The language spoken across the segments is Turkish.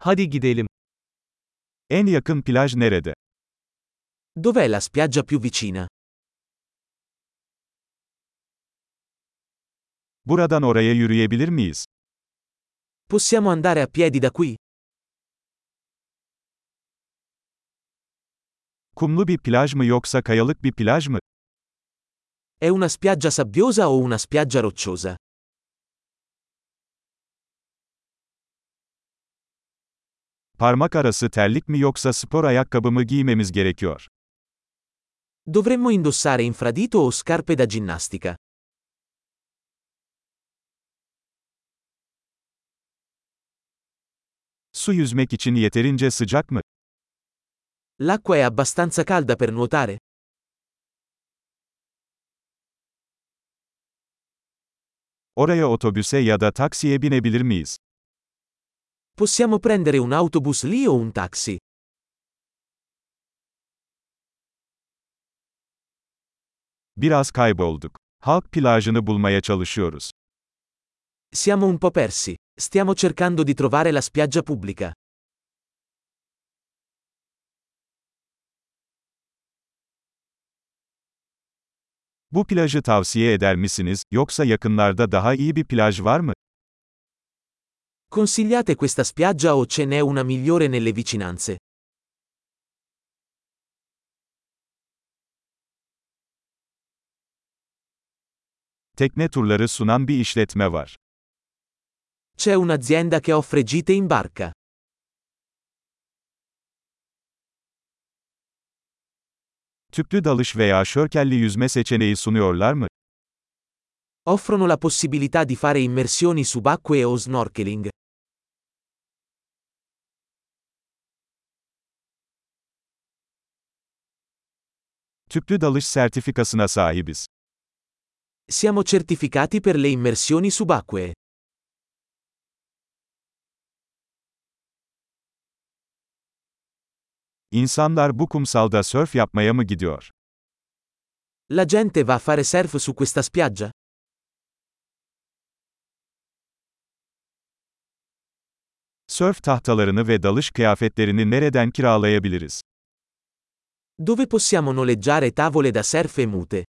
Hadi gidelim. En yakın plaj nerede? Dov'è la spiaggia più vicina? Buradan oraya yürüyebilir miyiz? Possiamo andare a piedi da qui? Kumlu bir plaj mı yoksa kayalık bir plaj mı? È una spiaggia sabbiosa o una spiaggia rocciosa? Parmak arası terlik mi yoksa spor ayakkabı mı giymemiz gerekiyor? Dovremmo indossare infradito o scarpe da ginnastica? Su yüzmek için yeterince sıcak mı? L'acqua è abbastanza calda per nuotare? Oraya otobüse ya da taksiye binebilir miyiz? Possiamo prendere un autobus lì o un taxi? Biraz kaybolduk. Halk plajını bulmaya çalışıyoruz. Siamo un po' persi. Stiamo cercando di trovare la spiaggia pubblica. Bu plajı tavsiye eder misiniz, yoksa yakınlarda daha iyi bir plaj var mı? Consigliate questa spiaggia o ce n'è una migliore nelle vicinanze? Tekne turları sunan bir işletme var. C'è un'azienda che offre gite in barca. Tüplü dalış veya şörkelli yüzme seçeneği sunuyorlar mı? Offrono la possibilità di fare immersioni subacquee o snorkeling. Tüplü dalış sertifikasına sahibiz. Siamo certificati per le immersioni subacquee. İnsanlar bu kumsalda sörf yapmaya mı gidiyor? La gente va a fare surf su questa spiaggia? Sörf tahtalarını ve dalış kıyafetlerini nereden kiralayabiliriz? Dove possiamo noleggiare tavole da surf e mute?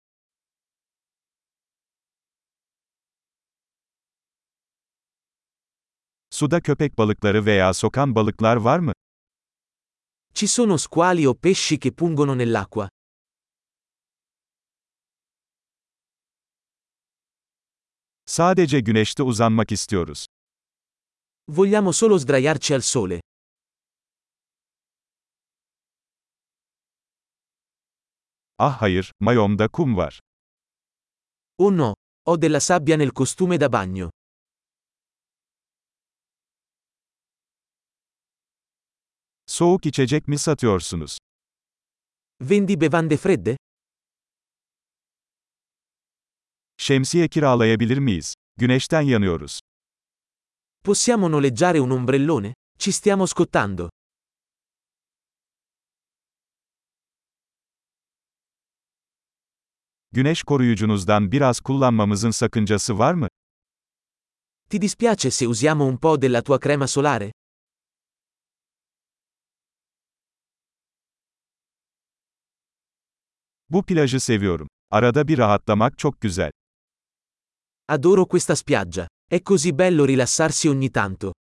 Suda köpek balıkları veya sokan balıklar var mı? Ci sono squali o pesci che pungono nell'acqua? Sadece güneşte uzanmak istiyoruz. Vogliamo solo sdraiarci al sole. Ah hayır, mayomda kum var. Oh no, ho della sabbia nel costume da bagno. Soğuk içecek mi satıyorsunuz? Vendi bevande fredde? Şemsiye kiralayabilir miyiz? Güneşten yanıyoruz. Possiamo noleggiare un ombrellone? Ci stiamo scottando. Güneş koruyucunuzdan biraz kullanmamızın sakıncası var mı? Ti dispiace se usiamo un po' della tua crema solare? Bu plajı seviyorum. Arada bir rahatlamak çok güzel. Adoro questa spiaggia. È così bello rilassarsi ogni tanto.